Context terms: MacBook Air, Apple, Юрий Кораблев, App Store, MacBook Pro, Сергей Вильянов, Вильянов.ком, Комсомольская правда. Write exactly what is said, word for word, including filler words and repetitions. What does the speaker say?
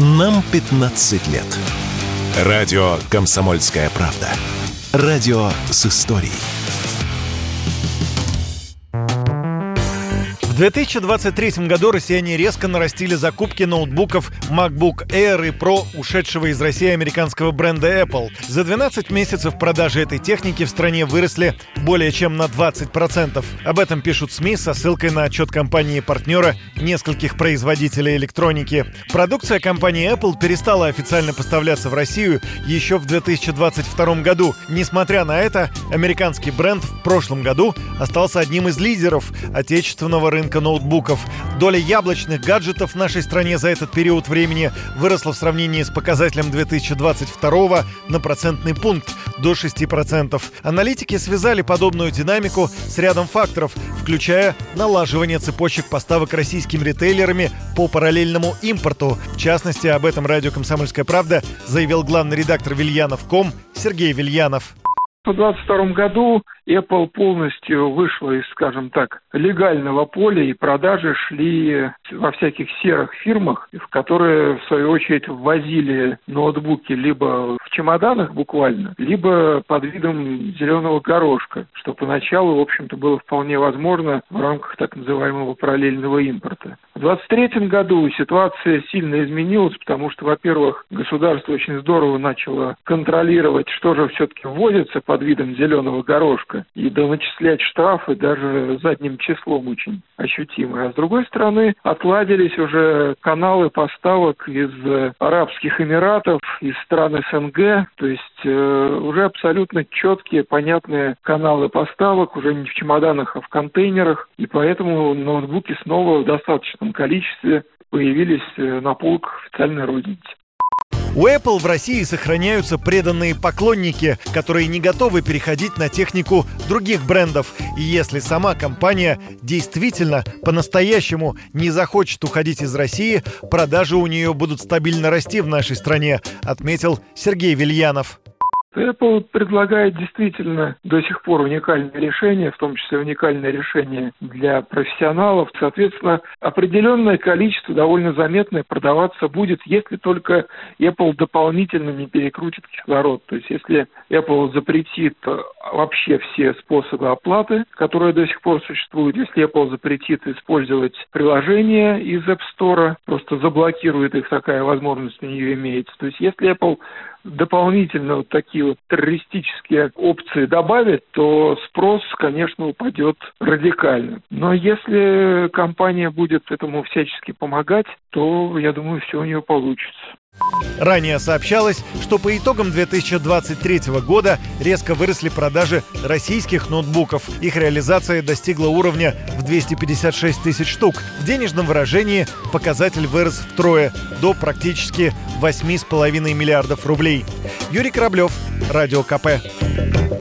Нам пятнадцать лет. Радио «Комсомольская правда». Радио с историей. В две тысячи двадцать третьем году россияне резко нарастили закупки ноутбуков MacBook Air и Pro, ушедшего из России американского бренда Apple. За двенадцать месяцев продажи этой техники в стране выросли более чем на двадцать процентов. Об этом пишут СМИ со ссылкой на отчет компании-партнера нескольких производителей электроники. Продукция компании Apple перестала официально поставляться в Россию еще в две тысячи двадцать втором году. Несмотря на это, американский бренд в прошлом году остался одним из лидеров отечественного рынка ноутбуков. Доля яблочных гаджетов в нашей стране за этот период времени выросла в сравнении с показателем две тысячи двадцать второго на процентный пункт до шести процентов. Аналитики связали подобную динамику с рядом факторов, включая налаживание цепочек поставок российскими ритейлерами по параллельному импорту. В частности, об этом радио «Комсомольская правда» заявил главный редактор Вильянов точка ком Сергей Вильянов. В две тысячи двадцать втором году Apple полностью вышла из, скажем так, легального поля, и продажи шли во всяких серых фирмах, в которые, в свою очередь, ввозили ноутбуки либо в чемоданах буквально, либо под видом зеленого горошка, что поначалу, в общем-то, было вполне возможно в рамках так называемого параллельного импорта. В две тысячи двадцать третьем году ситуация сильно изменилась, потому что, во-первых, государство очень здорово начало контролировать, что же все-таки ввозится под видом зеленого горошка, и доначислять штрафы даже задним числом очень ощутимо. А с другой стороны, отладились уже каналы поставок из Арабских Эмиратов, из стран СНГ, то есть э, уже абсолютно четкие, понятные каналы поставок, уже не в чемоданах, а в контейнерах, и поэтому ноутбуки снова в достаточном количестве появились на полках официальной розницы. У Apple в России сохраняются преданные поклонники, которые не готовы переходить на технику других брендов. И если сама компания действительно по-настоящему не захочет уходить из России, продажи у нее будут стабильно расти в нашей стране, отметил Сергей Вильянов. Apple предлагает действительно до сих пор уникальные решения, в том числе уникальные решения для профессионалов. Соответственно, определенное количество, довольно заметное, продаваться будет, если только Apple дополнительно не перекрутит кислород. То есть, если Apple запретит вообще все способы оплаты, которые до сих пор существуют, если Apple запретит использовать приложения из App Store, просто заблокирует их, такая возможность у нее имеется. То есть, если Apple дополнительно вот такие вот террористические опции добавить, то спрос, конечно, упадет радикально. Но если компания будет этому всячески помогать, то, я думаю, все у нее получится. Ранее сообщалось, что по итогам две тысячи двадцать третьего года резко выросли продажи российских ноутбуков. Их реализация достигла уровня в двести пятьдесят шесть тысяч штук. В денежном выражении показатель вырос втрое, до практически восемь целых пять десятых миллиардов рублей. Юрий Кораблев, Радио ка пэ.